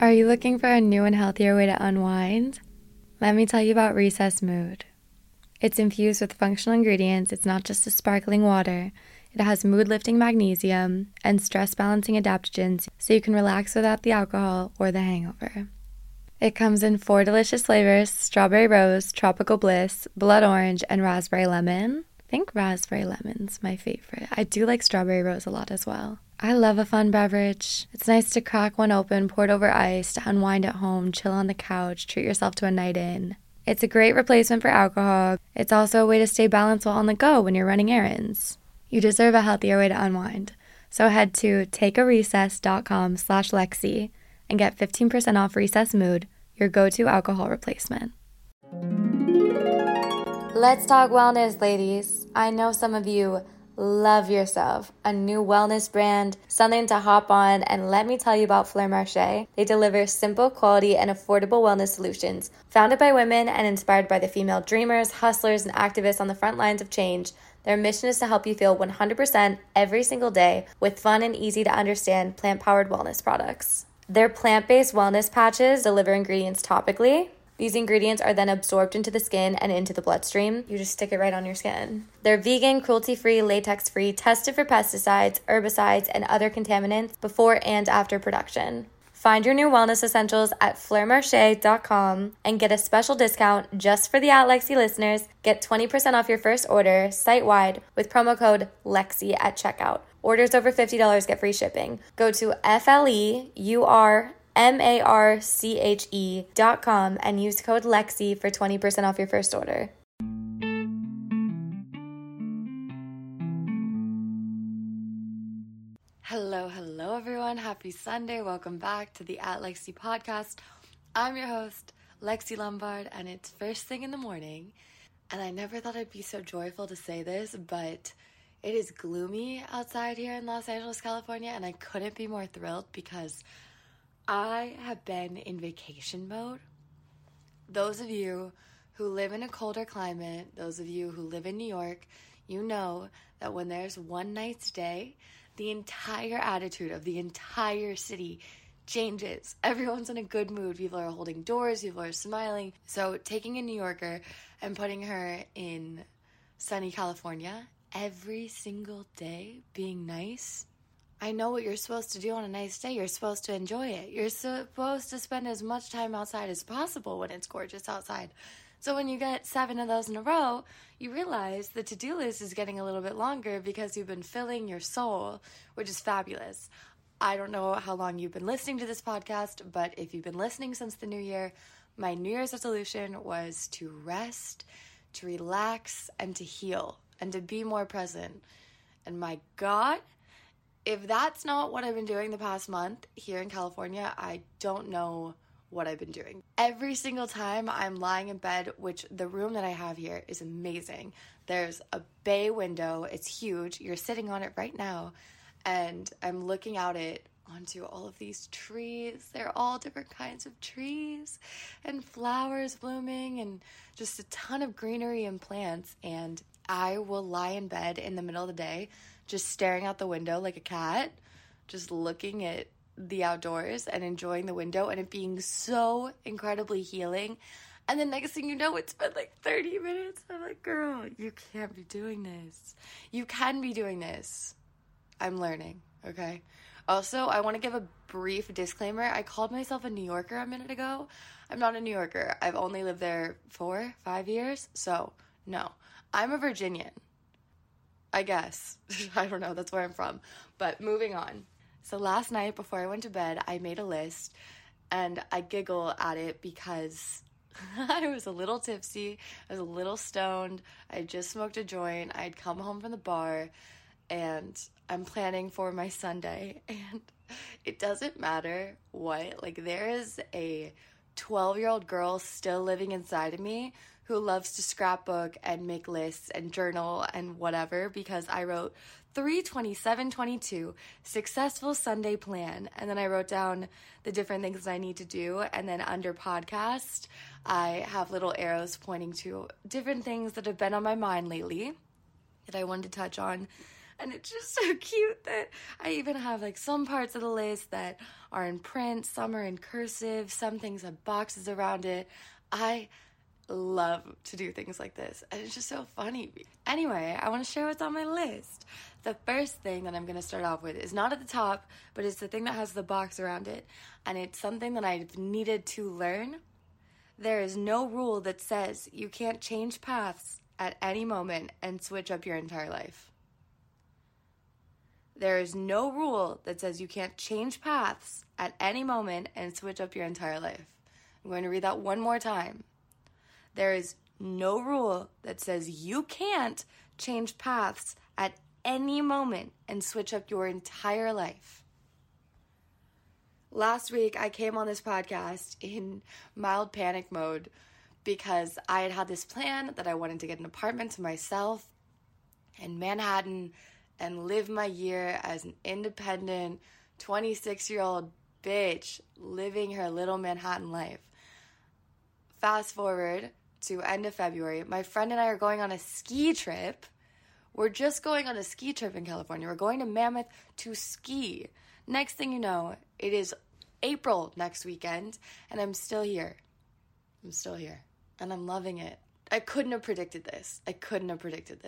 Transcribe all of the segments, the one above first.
Are you looking for a new and healthier way to unwind? Let me tell you about Recess Mood. It's infused with functional ingredients. It's not just a sparkling water. It has mood-lifting magnesium and stress-balancing adaptogens, so you can relax without the alcohol or the hangover. It comes in 4 delicious flavors: strawberry rose, tropical bliss, blood orange, and raspberry lemon. I think raspberry lemon's my favorite. I do like strawberry rose a lot as well. I love a fun beverage. It's nice to crack one open, pour it over ice, to unwind at home, chill on the couch, treat yourself to a night in. It's a great replacement for alcohol. It's also a way to stay balanced while on the go when you're running errands. You deserve a healthier way to unwind. So head to takearecess.com/Lexie and get 15% off Recess Mood, your go-to alcohol replacement. Let's talk wellness, ladies. I know some of you love yourself. A new wellness brand, something to hop on, and let me tell you about Fleur Marche. They deliver simple, quality, and affordable wellness solutions. Founded by women and inspired by the female dreamers, hustlers, and activists on the front lines of change, their mission is to help you feel 100% every single day with fun and easy-to-understand plant-powered wellness products. Their plant-based wellness patches deliver ingredients topically. These ingredients are then absorbed into the skin and into the bloodstream. You just stick it right on your skin. They're vegan, cruelty-free, latex-free, tested for pesticides, herbicides, and other contaminants before and after production. Find your new wellness essentials at fleurmarche.com and get a special discount just for the @Lexie listeners. Get 20% off your first order site-wide with promo code Lexie at checkout. Orders over $50 get free shipping. Go to fleurmarche.com and use code Lexie for 20% off your first order. Hello everyone, happy Sunday. Welcome back to the @Lexie podcast. I'm your host, Lexie Lombard, and it's first thing in the morning. And I never thought I'd be so joyful to say this, but it is gloomy outside here in Los Angeles, California, and I couldn't be more thrilled because I have been in vacation mode. Those of you who live in a colder climate, those of you who live in New York, you know that when there's one night stay, the entire attitude of the entire city changes. Everyone's in a good mood. People are holding doors. People are smiling. So taking a New Yorker and putting her in sunny California, every single day being nice, I know what you're supposed to do on a nice day. You're supposed to enjoy it. You're supposed to spend as much time outside as possible when it's gorgeous outside. So when you get 7 of those in a row, you realize the to-do list is getting a little bit longer because you've been filling your soul, which is fabulous. I don't know how long you've been listening to this podcast, but if you've been listening since the new year, my New Year's resolution was to rest, to relax, and to heal, and to be more present. And my God, if that's not what I've been doing the past month here in California, I don't know what I've been doing. Every single time I'm lying in bed, which the room that I have here is amazing. There's a bay window. It's huge. You're sitting on it right now. And I'm looking out it onto all of these trees. They're all different kinds of trees and flowers blooming and just a ton of greenery and plants. And I will lie in bed in the middle of the day just staring out the window like a cat, just looking at the outdoors and enjoying the window and it being so incredibly healing. And the next thing you know, it's been like 30 minutes. I'm like, girl, you can't be doing this. You can be doing this. I'm learning, okay? Also, I want to give a brief disclaimer. I called myself a New Yorker a minute ago. I'm not a New Yorker. I've only lived there 4-5 years. So, no. I'm a Virginian, I guess. I don't know. That's where I'm from. But moving on. So last night before I went to bed, I made a list and I giggle at it because I was a little tipsy. I was a little stoned. I just smoked a joint. I'd come home from the bar and I'm planning for my Sunday. And it doesn't matter what. Like, there is a 12-year-old girl still living inside of me who loves to scrapbook and make lists and journal and whatever, because I wrote 3/27/22 successful Sunday plan, and then I wrote down the different things that I need to do, and then under podcast I have little arrows pointing to different things that have been on my mind lately that I wanted to touch on, And it's just so cute that I even have like some parts of the list that are in print, some are in cursive, some things have boxes around it. I love to do things like this, and it's just so funny. Anyway, I want to share what's on my list. The first thing that I'm going to start off with is not at the top, but it's the thing that has the box around it, and it's something that I've needed to learn. There is no rule that says you can't change paths at any moment and switch up your entire life. There is no rule that says you can't change paths at any moment and switch up your entire life. I'm going to read that one more time. There is no rule that says you can't change paths at any moment and switch up your entire life. Last week, I came on this podcast in mild panic mode because I had this plan that I wanted to get an apartment to myself in Manhattan and live my year as an independent 26-year-old bitch living her little Manhattan life. Fast forward to end of February, my friend and I are going on a ski trip. We're just going on a ski trip in California. We're going to Mammoth to ski. Next thing you know, it is April next weekend, and I'm still here. And I'm loving it. I couldn't have predicted this. I could not have predicted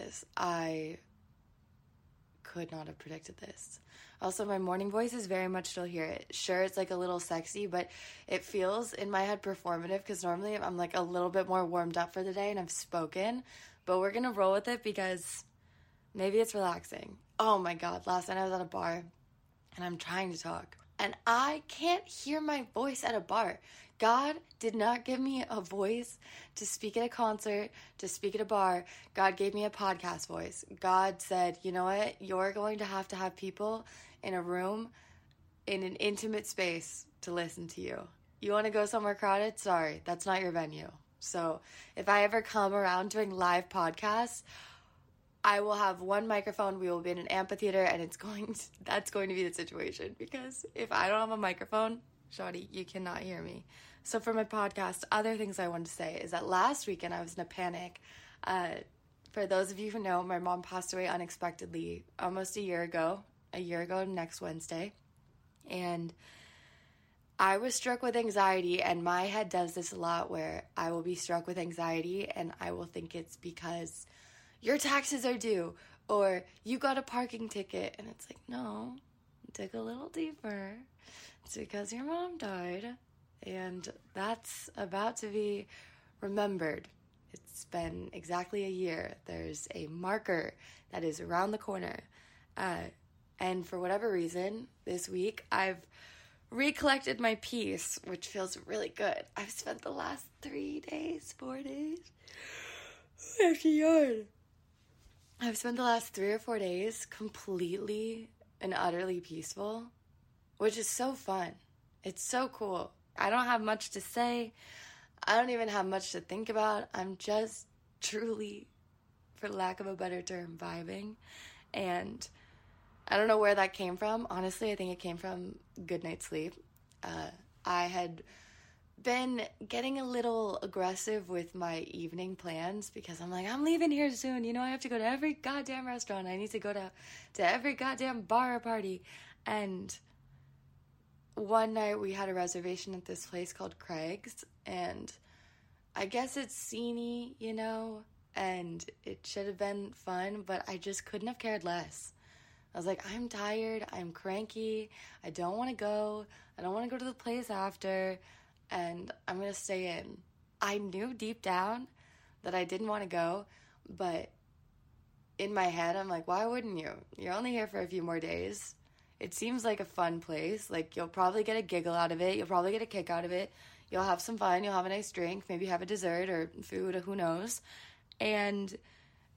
this. Also, my morning voice is very much still here. Sure, it's like a little sexy, but it feels in my head performative because normally I'm like a little bit more warmed up for the day and I've spoken, but we're going to roll with it because maybe it's relaxing. Oh my God, last night I was at a bar and I'm trying to talk and I can't hear my voice at a bar. God did not give me a voice to speak at a concert, to speak at a bar. God gave me a podcast voice. God said, you know what? You're going to have people in a room in an intimate space to listen to you. You want to go somewhere crowded? Sorry, that's not your venue. So if I ever come around doing live podcasts, I will have one microphone, we will be in an amphitheater, and that's going to be the situation, because if I don't have a microphone, shawty, you cannot hear me. So for my podcast, other things I wanted to say is that last weekend I was in a panic. For those of you who know, my mom passed away unexpectedly almost a year ago next Wednesday, and I was struck with anxiety, and my head does this a lot where I will be struck with anxiety, and I will think it's because your taxes are due, or you got a parking ticket. And it's like, no, dig a little deeper. It's because your mom died, and that's about to be remembered. It's been exactly a year. There's a marker that is around the corner. And for whatever reason, this week, I've recollected my peace, which feels really good. I've spent the last 4 days, I have to yawn. I've spent the last 3 or 4 days completely and utterly peaceful, which is so fun. It's so cool. I don't have much to say. I don't even have much to think about. I'm just truly, for lack of a better term, vibing. And I don't know where that came from. Honestly, I think it came from good night's sleep. I had been getting a little aggressive with my evening plans because I'm like, I'm leaving here soon. You know, I have to go to every goddamn restaurant. I need to go to every goddamn bar or party. And one night we had a reservation at this place called Craig's, and I guess it's scene-y, you know, and it should have been fun, but I just couldn't have cared less. I was like, I'm tired. I'm cranky. I don't want to go. I don't want to go to the place after. And I'm going to stay in. I knew deep down that I didn't want to go, but in my head, I'm like, why wouldn't you? You're only here for a few more days. It seems like a fun place. Like, you'll probably get a giggle out of it. You'll probably get a kick out of it. You'll have some fun. You'll have a nice drink. Maybe have a dessert or food or who knows. And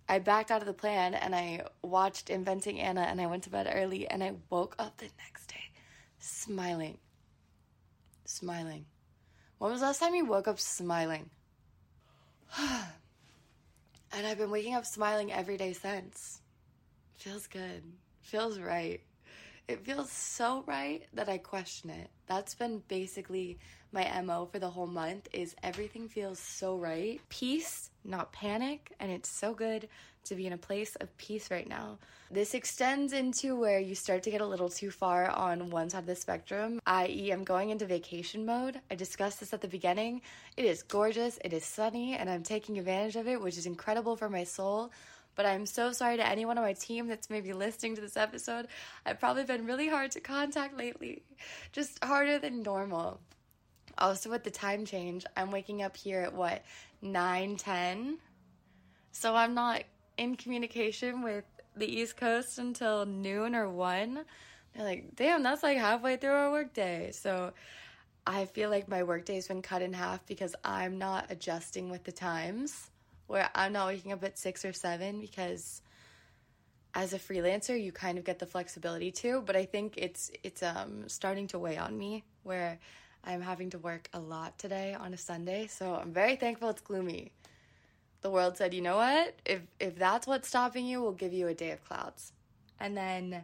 I backed out of the plan, and I watched Inventing Anna, and I went to bed early, and I woke up the next day smiling. When was the last time you woke up smiling? And I've been waking up smiling every day since. Feels good. Feels right. It feels so right that I question it. That's been basically my MO for the whole month, is everything feels so right. Peace, not panic, and it's so good to be in a place of peace right now. This extends into where you start to get a little too far on one side of the spectrum, i.e. I'm going into vacation mode. I discussed this at the beginning. It is gorgeous, it is sunny, and I'm taking advantage of it, which is incredible for my soul. But I'm so sorry to anyone on my team that's maybe listening to this episode. I've probably been really hard to contact lately, just harder than normal. Also, with the time change, I'm waking up here at 9:10? So I'm not in communication with the East Coast until noon or 1. They're like, damn, that's like halfway through our workday. So I feel like my workday's been cut in half because I'm not adjusting with the times, where I'm not waking up at 6 or 7 because as a freelancer, you kind of get the flexibility to, but I think it's starting to weigh on me where I'm having to work a lot today on a Sunday, so I'm very thankful it's gloomy. The world said, you know what? If that's what's stopping you, we'll give you a day of clouds. And then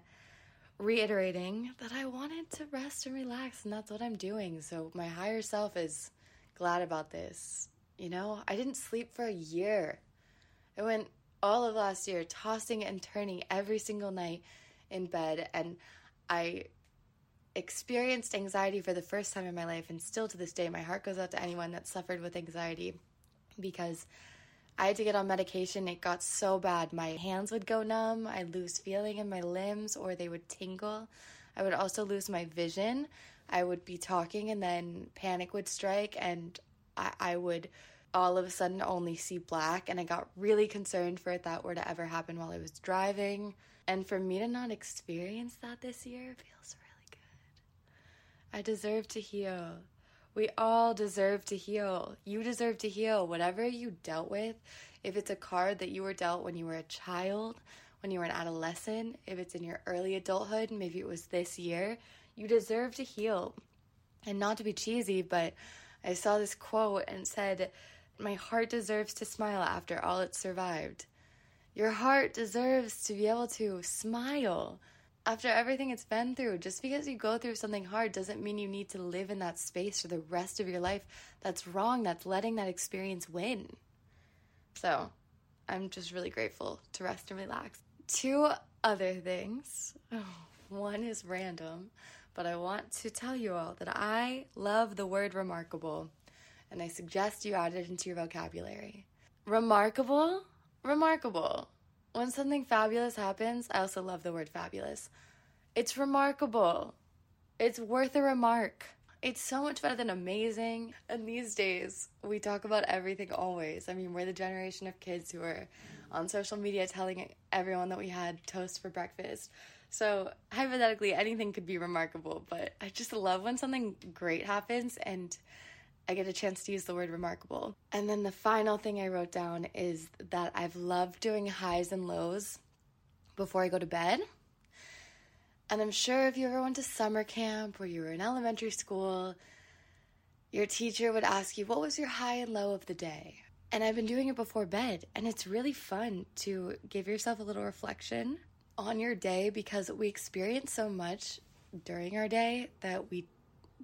reiterating that I wanted to rest and relax, and that's what I'm doing, so my higher self is glad about this. You know, I didn't sleep for a year. I went all of last year tossing and turning every single night in bed, and I experienced anxiety for the first time in my life, and still to this day, my heart goes out to anyone that suffered with anxiety because I had to get on medication. It got so bad. My hands would go numb. I'd lose feeling in my limbs, or they would tingle. I would also lose my vision. I would be talking, and then panic would strike, and I would all of a sudden only see black, and I got really concerned for if that were to ever happen while I was driving. And for me to not experience that this year feels really good. I deserve to heal. We all deserve to heal. You deserve to heal. Whatever you dealt with, if it's a card that you were dealt when you were a child, when you were an adolescent, if it's in your early adulthood, maybe it was this year, you deserve to heal. And not to be cheesy, but I saw this quote and said, my heart deserves to smile after all it survived. Your heart deserves to be able to smile after everything it's been through. Just because you go through something hard doesn't mean you need to live in that space for the rest of your life. That's wrong. That's letting that experience win. So I'm just really grateful to rest and relax. Two other things. One is random, but I want to tell you all that I love the word remarkable, and I suggest you add it into your vocabulary. Remarkable? Remarkable. When something fabulous happens, I also love the word fabulous. It's remarkable. It's worth a remark. It's so much better than amazing. And these days, we talk about everything always. I mean, we're the generation of kids who are on social media telling everyone that we had toast for breakfast. So hypothetically, anything could be remarkable, but I just love when something great happens and I get a chance to use the word remarkable. And then the final thing I wrote down is that I've loved doing highs and lows before I go to bed. And I'm sure if you ever went to summer camp or you were in elementary school, your teacher would ask you, what was your high and low of the day? And I've been doing it before bed, and it's really fun to give yourself a little reflection on your day, because we experience so much during our day that we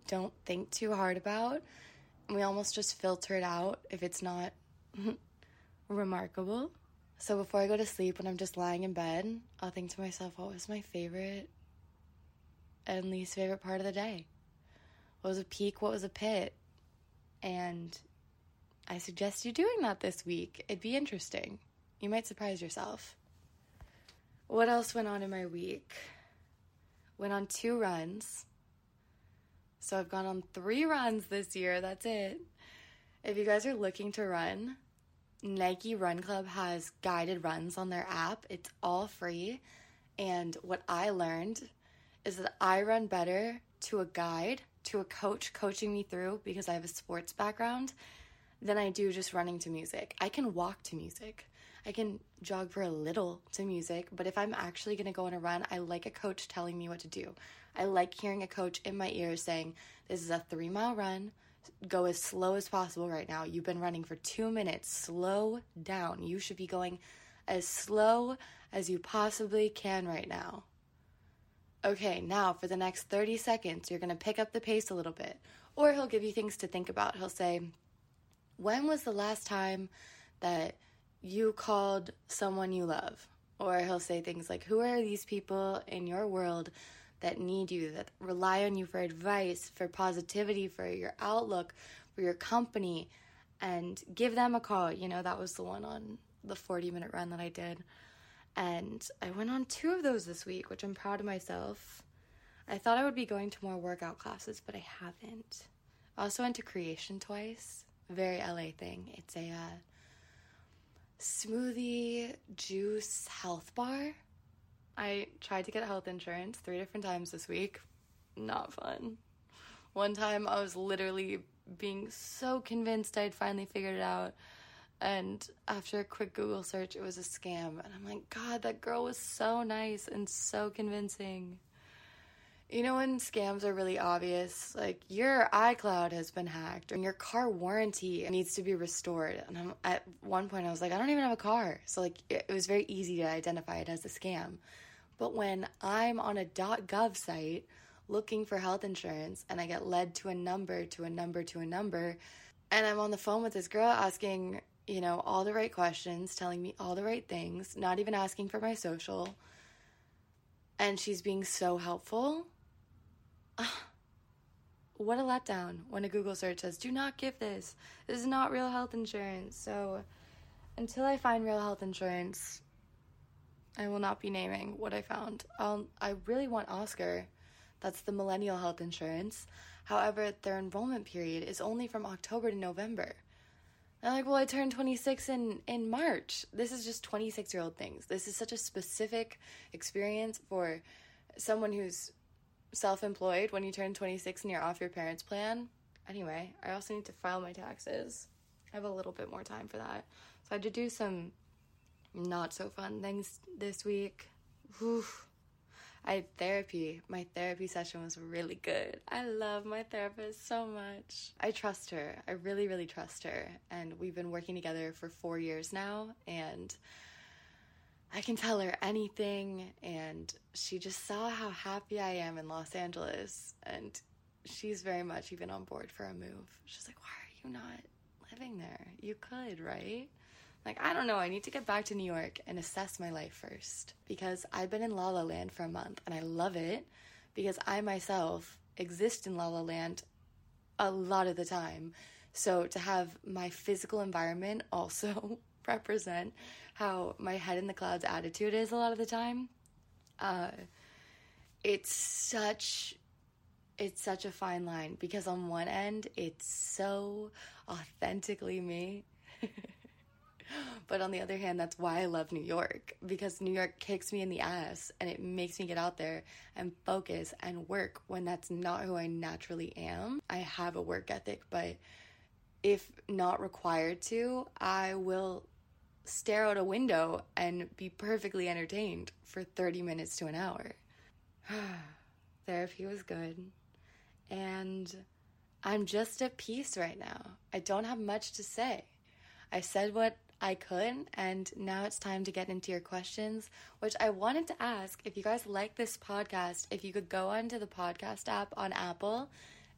don't think too hard about. We almost just filter it out if it's not remarkable. So before I go to sleep, when I'm just lying in bed, I'll think to myself, what was my favorite and least favorite part of the day? What was a peak? What was a pit? And I suggest you doing that this week. It'd be interesting. You might surprise yourself. What else went on in my week? Went on 2 runs. So I've gone on 3 runs this year. That's it. If you guys are looking to run, Nike Run Club has guided runs on their app. It's all free. And what I learned is that I run better to a guide, to a coach coaching me through, because I have a sports background, than I do just running to music. I can walk to music. I can jog for a little to music, but if I'm actually going to go on a run, I like a coach telling me what to do. I like hearing a coach in my ear saying, this is a 3-mile run. Go as slow as possible right now. You've been running for 2 minutes. Slow down. You should be going as slow as you possibly can right now. okay, now for the next 30 seconds, you're going to pick up the pace a little bit. Or he'll give you things to think about. He'll say, when was the last time that you called someone you love? Or he'll say things like, who are these people in your world that need you, that rely on you for advice, for positivity, for your outlook, for your company, and give them a call. You know, that was the one on the 40-minute run that I did. And I went on 2 of those this week, which I'm proud of myself. I thought I would be going to more workout classes, but I haven't. I also went to Creation twice. Very LA thing. It's a smoothie juice health bar. I tried to get health insurance 3 different times this week. Not fun. One time I was literally being so convinced I'd finally figured it out. And after a quick Google search, it was a scam. And I'm like, God, that girl was so nice and so convincing. You know when scams are really obvious? Like, your iCloud has been hacked, and your car warranty needs to be restored. And at one point, I was like, I don't even have a car. So, like, it was very easy to identify it as a scam. But when I'm on a .gov site looking for health insurance, and I get led to a number, to a number, to a number, and I'm on the phone with this girl asking, you know, all the right questions, telling me all the right things, not even asking for my social. And she's being so helpful. What a letdown when a Google search says, do not give this. This is not real health insurance. So until I find real health insurance, I will not be naming what I found. I really want Oscar. That's the millennial health insurance. However, their enrollment period is only from October to November. I'm like, well, I turned 26 in March. This is just 26-year-old things. This is such a specific experience for someone who's self-employed when you turn 26 and you're off your parents' plan. Anyway, I also need to file my taxes. I have a little bit more time for that. So I had to do some not-so-fun things this week. Whew. I had therapy. My therapy session was really good. I love my therapist so much. I trust her. I really, really trust her. And we've been working together for 4 years now. And I can tell her anything. And she just saw how happy I am in Los Angeles. And she's very much even on board for a move. She's like, why are you not living there? You could, right? Like, I don't know, I need to get back to New York and assess my life first, because I've been in La La Land for a month and I love it because I myself exist in La La Land a lot of the time. So to have my physical environment also represent how my head in the clouds attitude is a lot of the time, it's such a fine line, because on one end, it's so authentically me. But on the other hand, that's why I love New York, because New York kicks me in the ass and it makes me get out there and focus and work when that's not who I naturally am. I have a work ethic, but if not required to, I will stare out a window and be perfectly entertained for 30 minutes to an hour. Therapy was good. And I'm just at peace right now. I don't have much to say. I said what I could, and now it's time to get into your questions, which I wanted to ask, if you guys like this podcast, if you could go onto the podcast app on Apple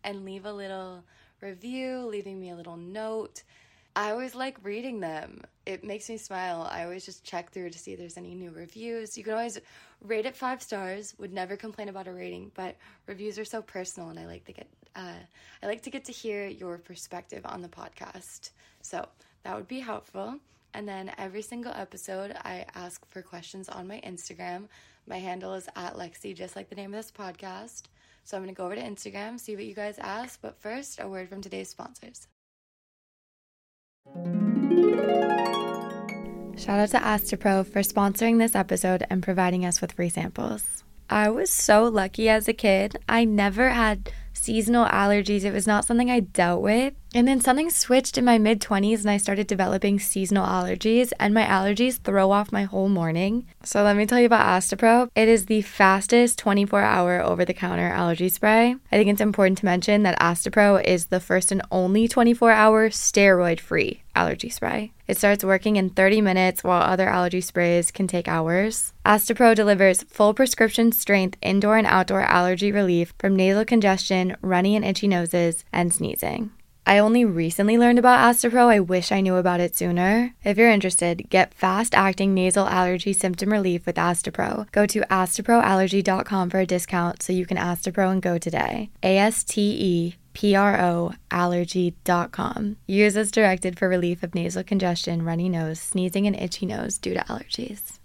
and leave a little review, leaving me a little note. I always like reading them. It makes me smile. I always just check through to see if there's any new reviews. You can always rate it 5 stars. Would never complain about a rating, but reviews are so personal, and I like to get to hear your perspective on the podcast. So that would be helpful. And then every single episode, I ask for questions on my Instagram. My handle is @Lexie, just like the name of this podcast. So I'm going to go over to Instagram, see what you guys ask. But first, a word from today's sponsors. Shout out to Astepro for sponsoring this episode and providing us with free samples. I was so lucky as a kid. I never had seasonal allergies. It was not something I dealt with. And then something switched in my mid-20s and I started developing seasonal allergies, and my allergies throw off my whole morning. So let me tell you about Astepro. It is the fastest 24-hour over-the-counter allergy spray. I think it's important to mention that Astepro is the first and only 24-hour steroid-free allergy spray. It starts working in 30 minutes while other allergy sprays can take hours. Astepro delivers full prescription strength indoor and outdoor allergy relief from nasal congestion, runny and itchy noses, and sneezing. I only recently learned about Astepro. I wish I knew about it sooner. If you're interested, get fast-acting nasal allergy symptom relief with Astepro. Go to AsteproAllergy.com for a discount so you can Astepro and go today. AsteproAllergy.com. Use as directed for relief of nasal congestion, runny nose, sneezing, and itchy nose due to allergies.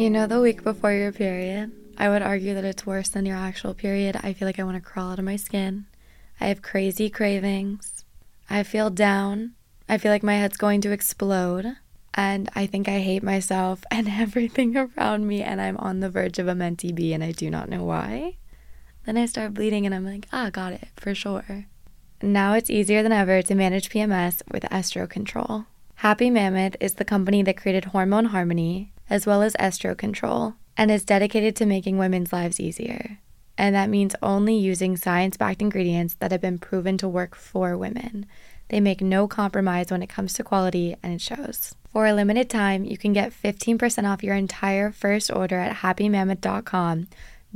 You know, the week before your period, I would argue that it's worse than your actual period. I feel like I want to crawl out of my skin. I have crazy cravings. I feel down. I feel like my head's going to explode. And I think I hate myself and everything around me, and I'm on the verge of a menti B, and I do not know why. Then I start bleeding and I'm like, got it, for sure. Now it's easier than ever to manage PMS with Estro Control. Happy Mammoth is the company that created Hormone Harmony, as well as Estro Control, and is dedicated to making women's lives easier. And that means only using science-backed ingredients that have been proven to work for women. They make no compromise when it comes to quality, and it shows. For a limited time, you can get 15% off your entire first order at happymammoth.com.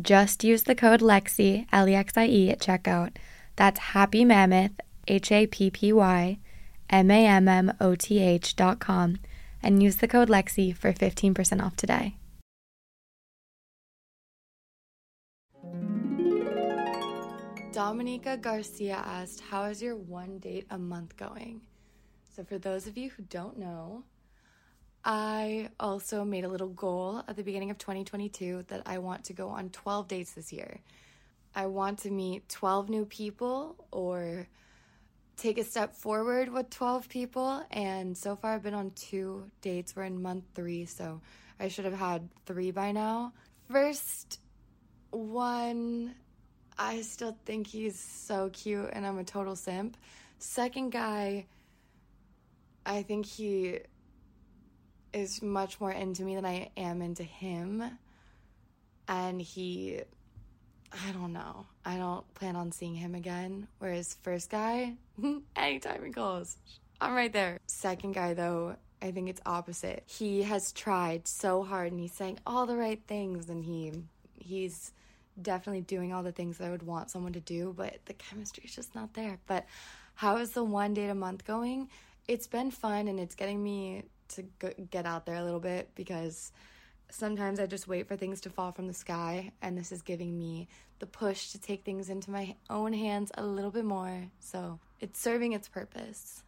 Just use the code Lexie, L-E-X-I-E, at checkout. That's Happy Mammoth, HappyMammoth.com, and use the code Lexie for 15% off today. Dominica Garcia asked, how is your one date a month going? So for those of you who don't know, I also made a little goal at the beginning of 2022 that I want to go on 12 dates this year. I want to meet 12 new people or take a step forward with 12 people, and so far I've been on 2 dates. We're in month 3, so I should have had 3 by now. First one, I still think he's so cute and I'm a total simp. Second guy, I think he is much more into me than I am into him, and I don't know, I don't plan on seeing him again, whereas first guy, anytime he calls, I'm right there. Second guy though, I think it's opposite. He has tried so hard and he's saying all the right things, and he's definitely doing all the things that I would want someone to do, but the chemistry is just not there. But how is the one date a month going? It's been fun, and it's getting me to get out there a little bit, because sometimes I just wait for things to fall from the sky, and this is giving me the push to take things into my own hands a little bit more, so it's serving its purpose.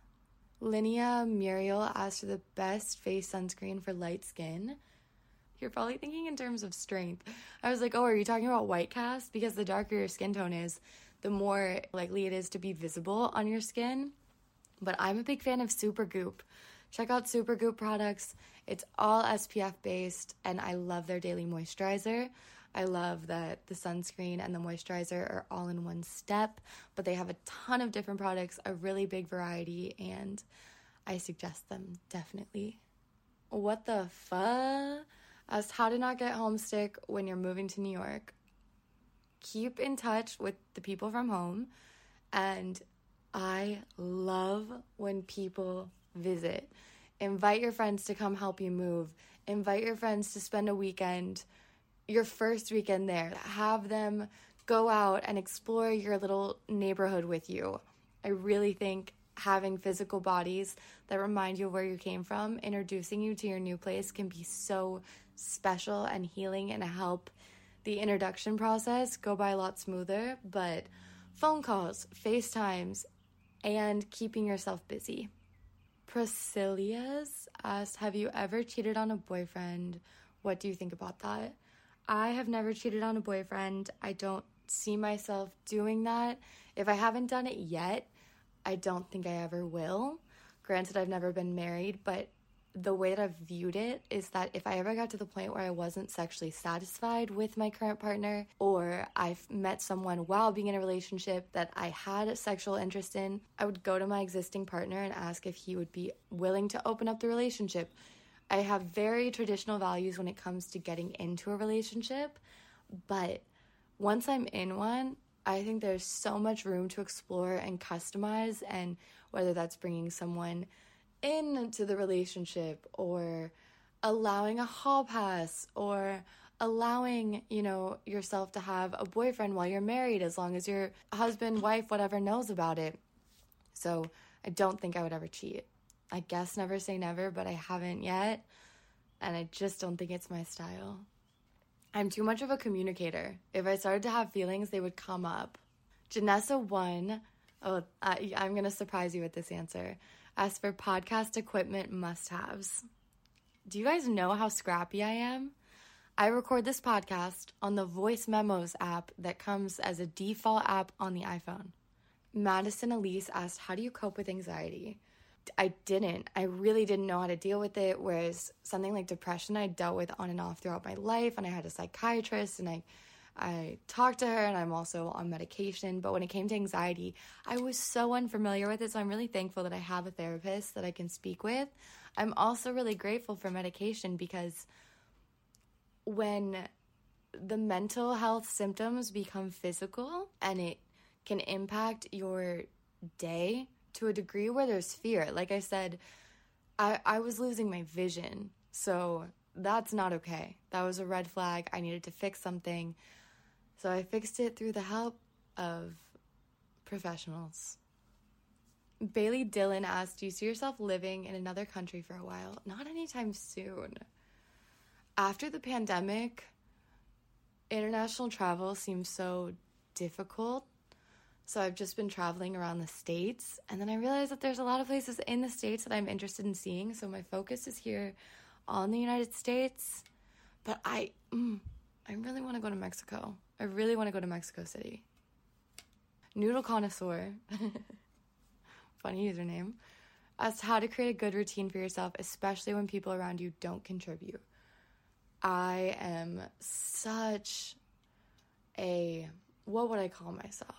Linnea Muriel asked for the best face sunscreen for light skin. You're probably thinking in terms of strength. I was like, are you talking about White Cast? Because the darker your skin tone is, the more likely it is to be visible on your skin, but I'm a big fan of Supergoop. Check out Supergoop products. It's all SPF based, and I love their daily moisturizer. I love that the sunscreen and the moisturizer are all in one step, but they have a ton of different products, a really big variety, and I suggest them definitely. What the fuck? Asked how to not get homesick when you're moving to New York. Keep in touch with the people from home, and I love when people visit. Invite your friends to come help you move. Invite your friends to spend a weekend, your first weekend there. Have them go out and explore your little neighborhood with you. I really think having physical bodies that remind you of where you came from, introducing you to your new place, can be so special and healing and help the introduction process go by a lot smoother. But phone calls, FaceTimes, and keeping yourself busy. Priscilla's asked, have you ever cheated on a boyfriend? What do you think about that? I have never cheated on a boyfriend. I don't see myself doing that. If I haven't done it yet, I don't think I ever will. Granted, I've never been married, but the way that I've viewed it is that if I ever got to the point where I wasn't sexually satisfied with my current partner, or I've met someone while being in a relationship that I had a sexual interest in, I would go to my existing partner and ask if he would be willing to open up the relationship. I have very traditional values when it comes to getting into a relationship, but once I'm in one, I think there's so much room to explore and customize, and whether that's bringing someone into the relationship or allowing a hall pass or allowing, you know, yourself to have a boyfriend while you're married, as long as your husband, wife, whatever knows about it. So I don't think I would ever cheat. I guess never say never, but I haven't yet, and I just don't think it's my style. I'm too much of a communicator. If I started to have feelings, they would come up. Janessa 1, I'm going to surprise you with this answer. As for podcast equipment must-haves, do you guys know how scrappy I am? I record this podcast on the Voice Memos app that comes as a default app on the iPhone. Madison Elise asked, how do you cope with anxiety? I didn't. I really didn't know how to deal with it, whereas something like depression I dealt with on and off throughout my life, and I had a psychiatrist, and I talked to her, and I'm also on medication. But when it came to anxiety, I was so unfamiliar with it, so I'm really thankful that I have a therapist that I can speak with. I'm also really grateful for medication, because when the mental health symptoms become physical and it can impact your day to a degree where there's fear, like I said, I was losing my vision, so that's not okay. That was a red flag. I needed to fix something. So I fixed it through the help of professionals. Bailey Dillon asked, do you see yourself living in another country for a while? Not anytime soon. After the pandemic, international travel seems so difficult. So I've just been traveling around the States. And then I realized that there's a lot of places in the States that I'm interested in seeing. So my focus is here on the United States. But I really want to go to Mexico. I really want to go to Mexico City. Noodle Connoisseur, funny username, asked how to create a good routine for yourself, especially when people around you don't contribute. I am such a, what would I call myself?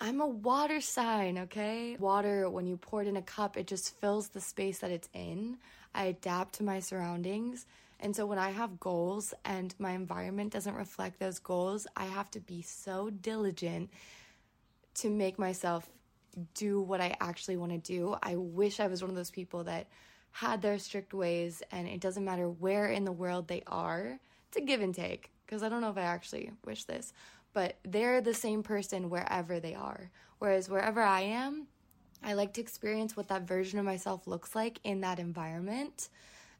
I'm a water sign, okay? Water, when you pour it in a cup, it just fills the space that it's in. I adapt to my surroundings. And so when I have goals and my environment doesn't reflect those goals, I have to be so diligent to make myself do what I actually want to do. I wish I was one of those people that had their strict ways, and it doesn't matter where in the world they are. It's a give and take, because I don't know if I actually wish this, but they're the same person wherever they are. Whereas wherever I am, I like to experience what that version of myself looks like in that environment.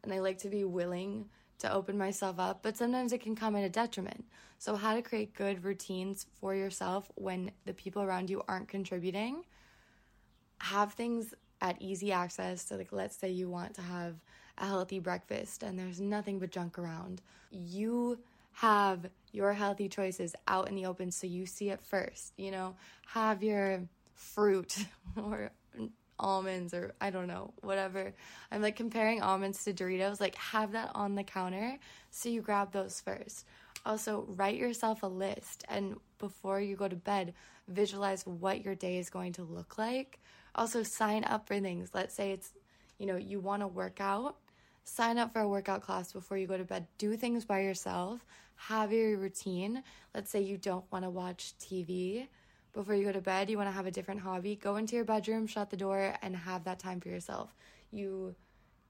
And I like to be willing to open myself up, but sometimes it can come at a detriment. So how to create good routines for yourself when the people around you aren't contributing. Have things at easy access. So like, let's say you want to have a healthy breakfast and there's nothing but junk around. You have your healthy choices out in the open so you see it first, you know. Have your fruit or almonds, or I don't know, whatever. I'm like comparing almonds to Doritos. Like, have that on the counter so you grab those first. Also, write yourself a list, and before you go to bed, visualize what your day is going to look like. Also, sign up for things. Let's say it's, you know, you want to work out, sign up for a workout class before you go to bed. Do things by yourself. Have your routine. Let's say you don't want to watch TV before you go to bed, you want to have a different hobby, go into your bedroom, shut the door, and have that time for yourself. You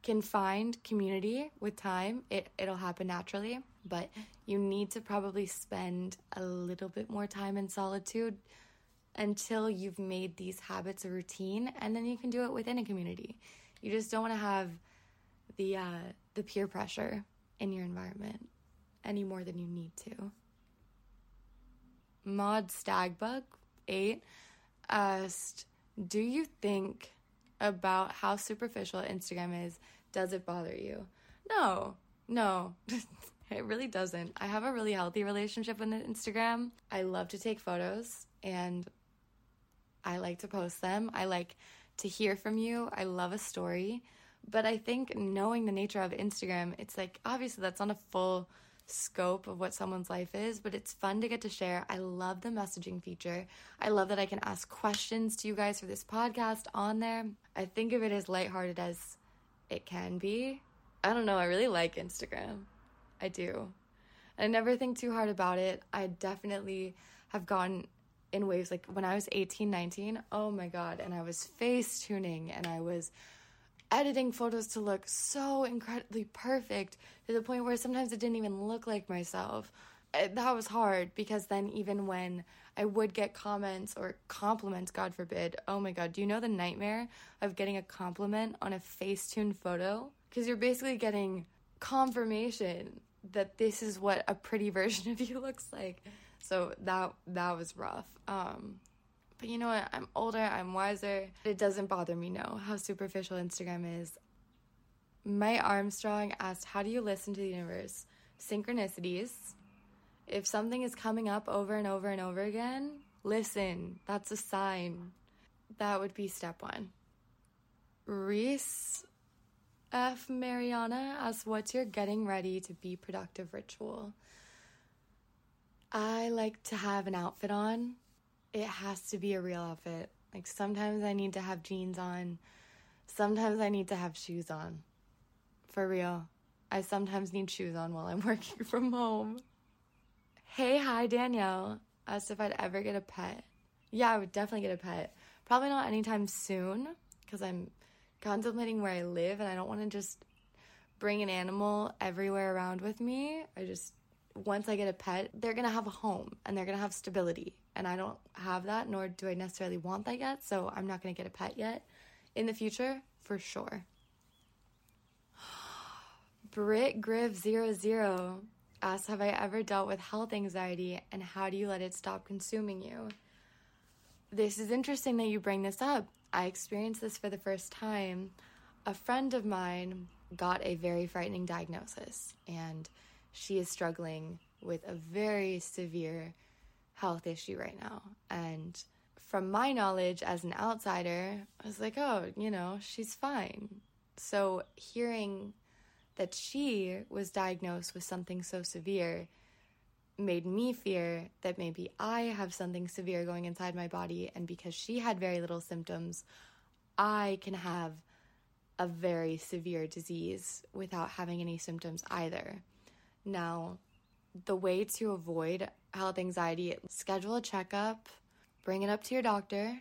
can find community with time. It'll happen naturally, but you need to probably spend a little bit more time in solitude until you've made these habits a routine, and then you can do it within a community. You just don't want to have the peer pressure in your environment any more than you need to. Maud Stagbug 8 asked, do you think about how superficial Instagram is? Does it bother you? No, it really doesn't. I have a really healthy relationship with Instagram. I love to take photos and I like to post them. I like to hear from you. I love a story, But I think knowing the nature of Instagram, it's like, obviously that's not a full scope of what someone's life is, but it's fun to get to share. I love the messaging feature. I love that I can ask questions to you guys for this podcast on there. I think of it as lighthearted as it can be. I don't know. I really like Instagram. I do. I never think too hard about it. I definitely have gotten in waves. Like when I was 18, 19, oh my God. And I was face tuning and I was editing photos to look so incredibly perfect to the point where sometimes it didn't even look like myself. That was hard because then even when I would get comments or compliments, God forbid, oh my God, do you know the nightmare of getting a compliment on a Facetune photo? Because you're basically getting confirmation that this is what a pretty version of you looks like. So that was rough. But you know what? I'm older, I'm wiser. It doesn't bother me now how superficial Instagram is. Mike Armstrong asked, how do you listen to the universe? Synchronicities. If something is coming up over and over and over again, listen. That's a sign. That would be step one. Reese F. Mariana asks, what's your getting ready to be productive ritual? I like to have an outfit on. It has to be a real outfit. Like sometimes I need to have jeans on. Sometimes I need to have shoes on. For real. I sometimes need shoes on while I'm working from home. Hey, hi, Danielle. Asked if I'd ever get a pet. Yeah, I would definitely get a pet. Probably not anytime soon because I'm contemplating where I live and I don't want to just bring an animal everywhere around with me. Once I get a pet, they're going to have a home and they're going to have stability. And I don't have that, nor do I necessarily want that yet. So I'm not going to get a pet yet. In the future, for sure. Brit Griff00 asks, have I ever dealt with health anxiety and how do you let it stop consuming you? This is interesting that you bring this up. I experienced this for the first time. A friend of mine got a very frightening diagnosis and she is struggling with a very severe health issue right now. And from my knowledge as an outsider, I was like, oh, you know, she's fine. So hearing that she was diagnosed with something so severe made me fear that maybe I have something severe going inside my body. And because she had very little symptoms, I can have a very severe disease without having any symptoms either. Now, the way to avoid health anxiety, schedule a checkup, bring it up to your doctor.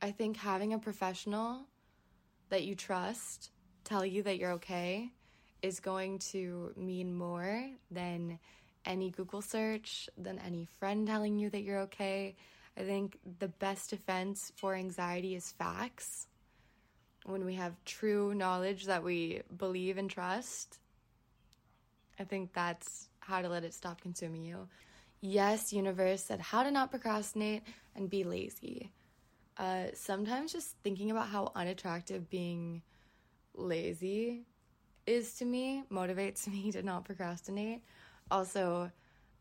I think having a professional that you trust tell you that you're okay is going to mean more than any Google search, than any friend telling you that you're okay. I think the best defense for anxiety is facts. When we have true knowledge that we believe and trust, I think that's how to let it stop consuming you. Yes, universe said how to not procrastinate and be lazy. Sometimes just thinking about how unattractive being lazy is to me motivates me to not procrastinate. Also,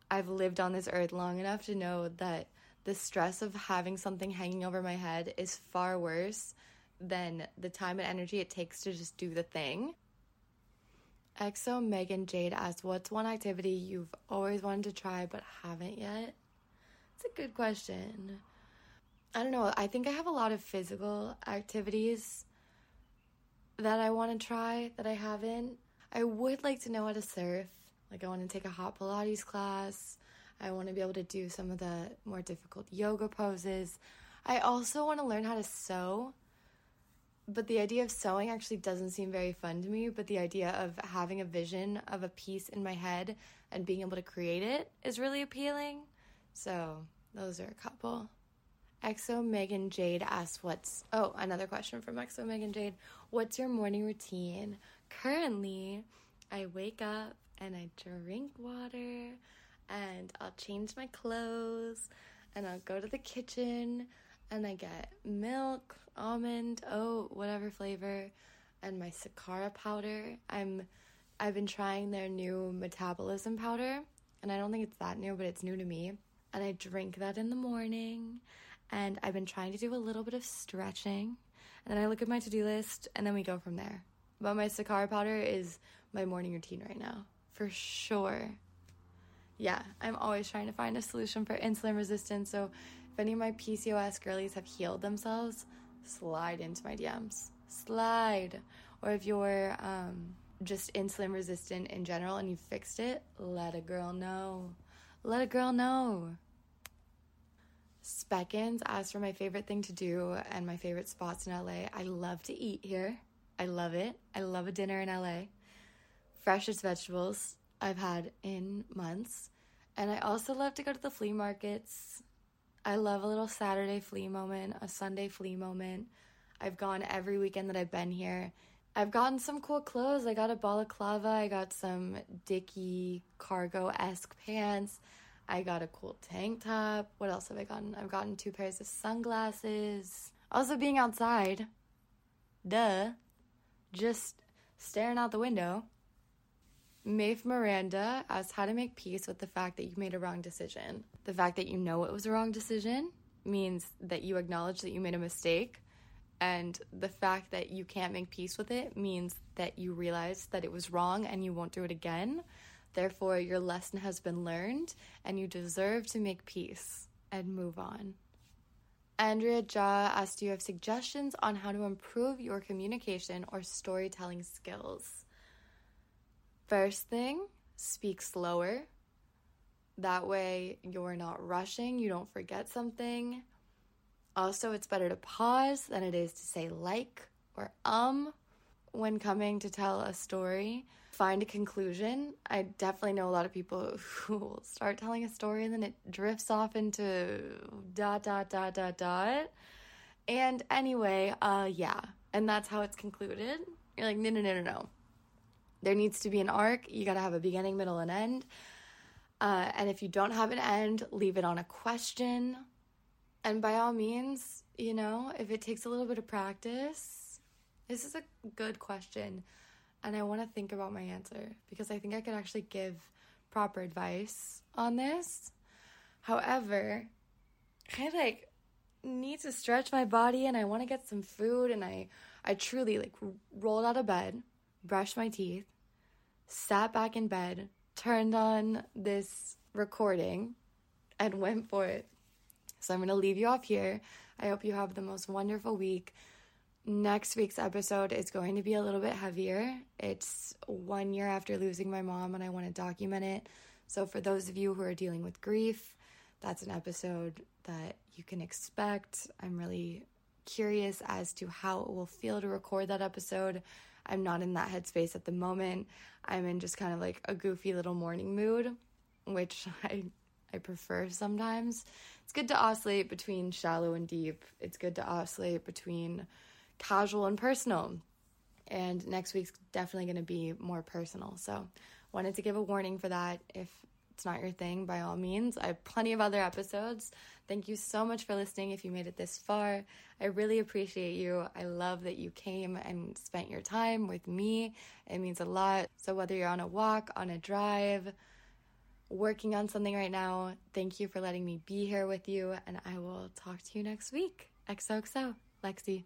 I've lived on this earth long enough to know that the stress of having something hanging over my head is far worse than the time and energy it takes to just do the thing. Exo Megan Jade asked, what's one activity you've always wanted to try but haven't yet? It's a good question. I don't know. I think I have a lot of physical activities that I want to try that I haven't. I would like to know how to surf. Like I want to take a hot Pilates class. I want to be able to do some of the more difficult yoga poses. I also want to learn how to sew. But the idea of sewing actually doesn't seem very fun to me, but the idea of having a vision of a piece in my head and being able to create it is really appealing. So those are a couple. Exo Megan Jade asks another question from Exo Megan Jade. What's your morning routine? Currently, I wake up and I drink water and I'll change my clothes and I'll go to the kitchen. And I get milk, almond, oat, whatever flavor, and my Sakara powder. I've been trying their new metabolism powder, and I don't think it's that new, but it's new to me. And I drink that in the morning, and I've been trying to do a little bit of stretching. And then I look at my to-do list, and then we go from there. But my Sakara powder is my morning routine right now, for sure. Yeah, I'm always trying to find a solution for insulin resistance, so if any of my PCOS girlies have healed themselves, slide into my DMs. Slide. Or if you're just insulin resistant in general and you fixed it, let a girl know. Let a girl know. Speckins asked for my favorite thing to do and my favorite spots in LA. I love to eat here. I love it. I love a dinner in LA. Freshest vegetables I've had in months. And I also love to go to the flea markets. I love a little Saturday flea moment, a Sunday flea moment. I've gone every weekend that I've been here. I've gotten some cool clothes. I got a balaclava. I got some Dickie cargo-esque pants. I got a cool tank top. What else have I gotten? I've gotten 2 pairs of sunglasses. Also being outside. Duh. Just staring out the window. Maeve Miranda asked how to make peace with the fact that you made a wrong decision. The fact that you know it was a wrong decision means that you acknowledge that you made a mistake. And the fact that you can't make peace with it means that you realize that it was wrong and you won't do it again. Therefore, your lesson has been learned and you deserve to make peace and move on. Andrea Ja asked, do you have suggestions on how to improve your communication or storytelling skills? First thing, speak slower. That way you're not rushing, you don't forget something. Also, it's better to pause than it is to say like or when coming to tell a story. Find a conclusion. I definitely know a lot of people who will start telling a story and then it drifts off into ... And anyway, and that's how it's concluded. You're like, no. There needs to be an arc. You got to have a beginning, middle, and end. And if you don't have an end, leave it on a question. And by all means, you know, if it takes a little bit of practice, this is a good question. And I want to think about my answer because I think I could actually give proper advice on this. However, I need to stretch my body and I want to get some food. And I truly rolled out of bed, brushed my teeth, sat back in bed, turned on this recording and went for it. So I'm going to leave you off here. I hope you have the most wonderful week. Next week's episode is going to be a little bit heavier. It's 1 year after losing my mom and I want to document it. So for those of you who are dealing with grief, that's an episode that you can expect. I'm really curious as to how it will feel to record that episode. I'm not in that headspace at the moment. I'm in just kind of a goofy little morning mood, which I prefer sometimes. It's good to oscillate between shallow and deep. It's good to oscillate between casual and personal. And next week's definitely going to be more personal. So wanted to give a warning for that. If it's not your thing, by all means, I have plenty of other episodes. Thank you so much for listening if you made it this far. I really appreciate you. I love that you came and spent your time with me. It means a lot. So whether you're on a walk, on a drive, working on something right now, thank you for letting me be here with you, and I will talk to you next week. XOXO, Lexie.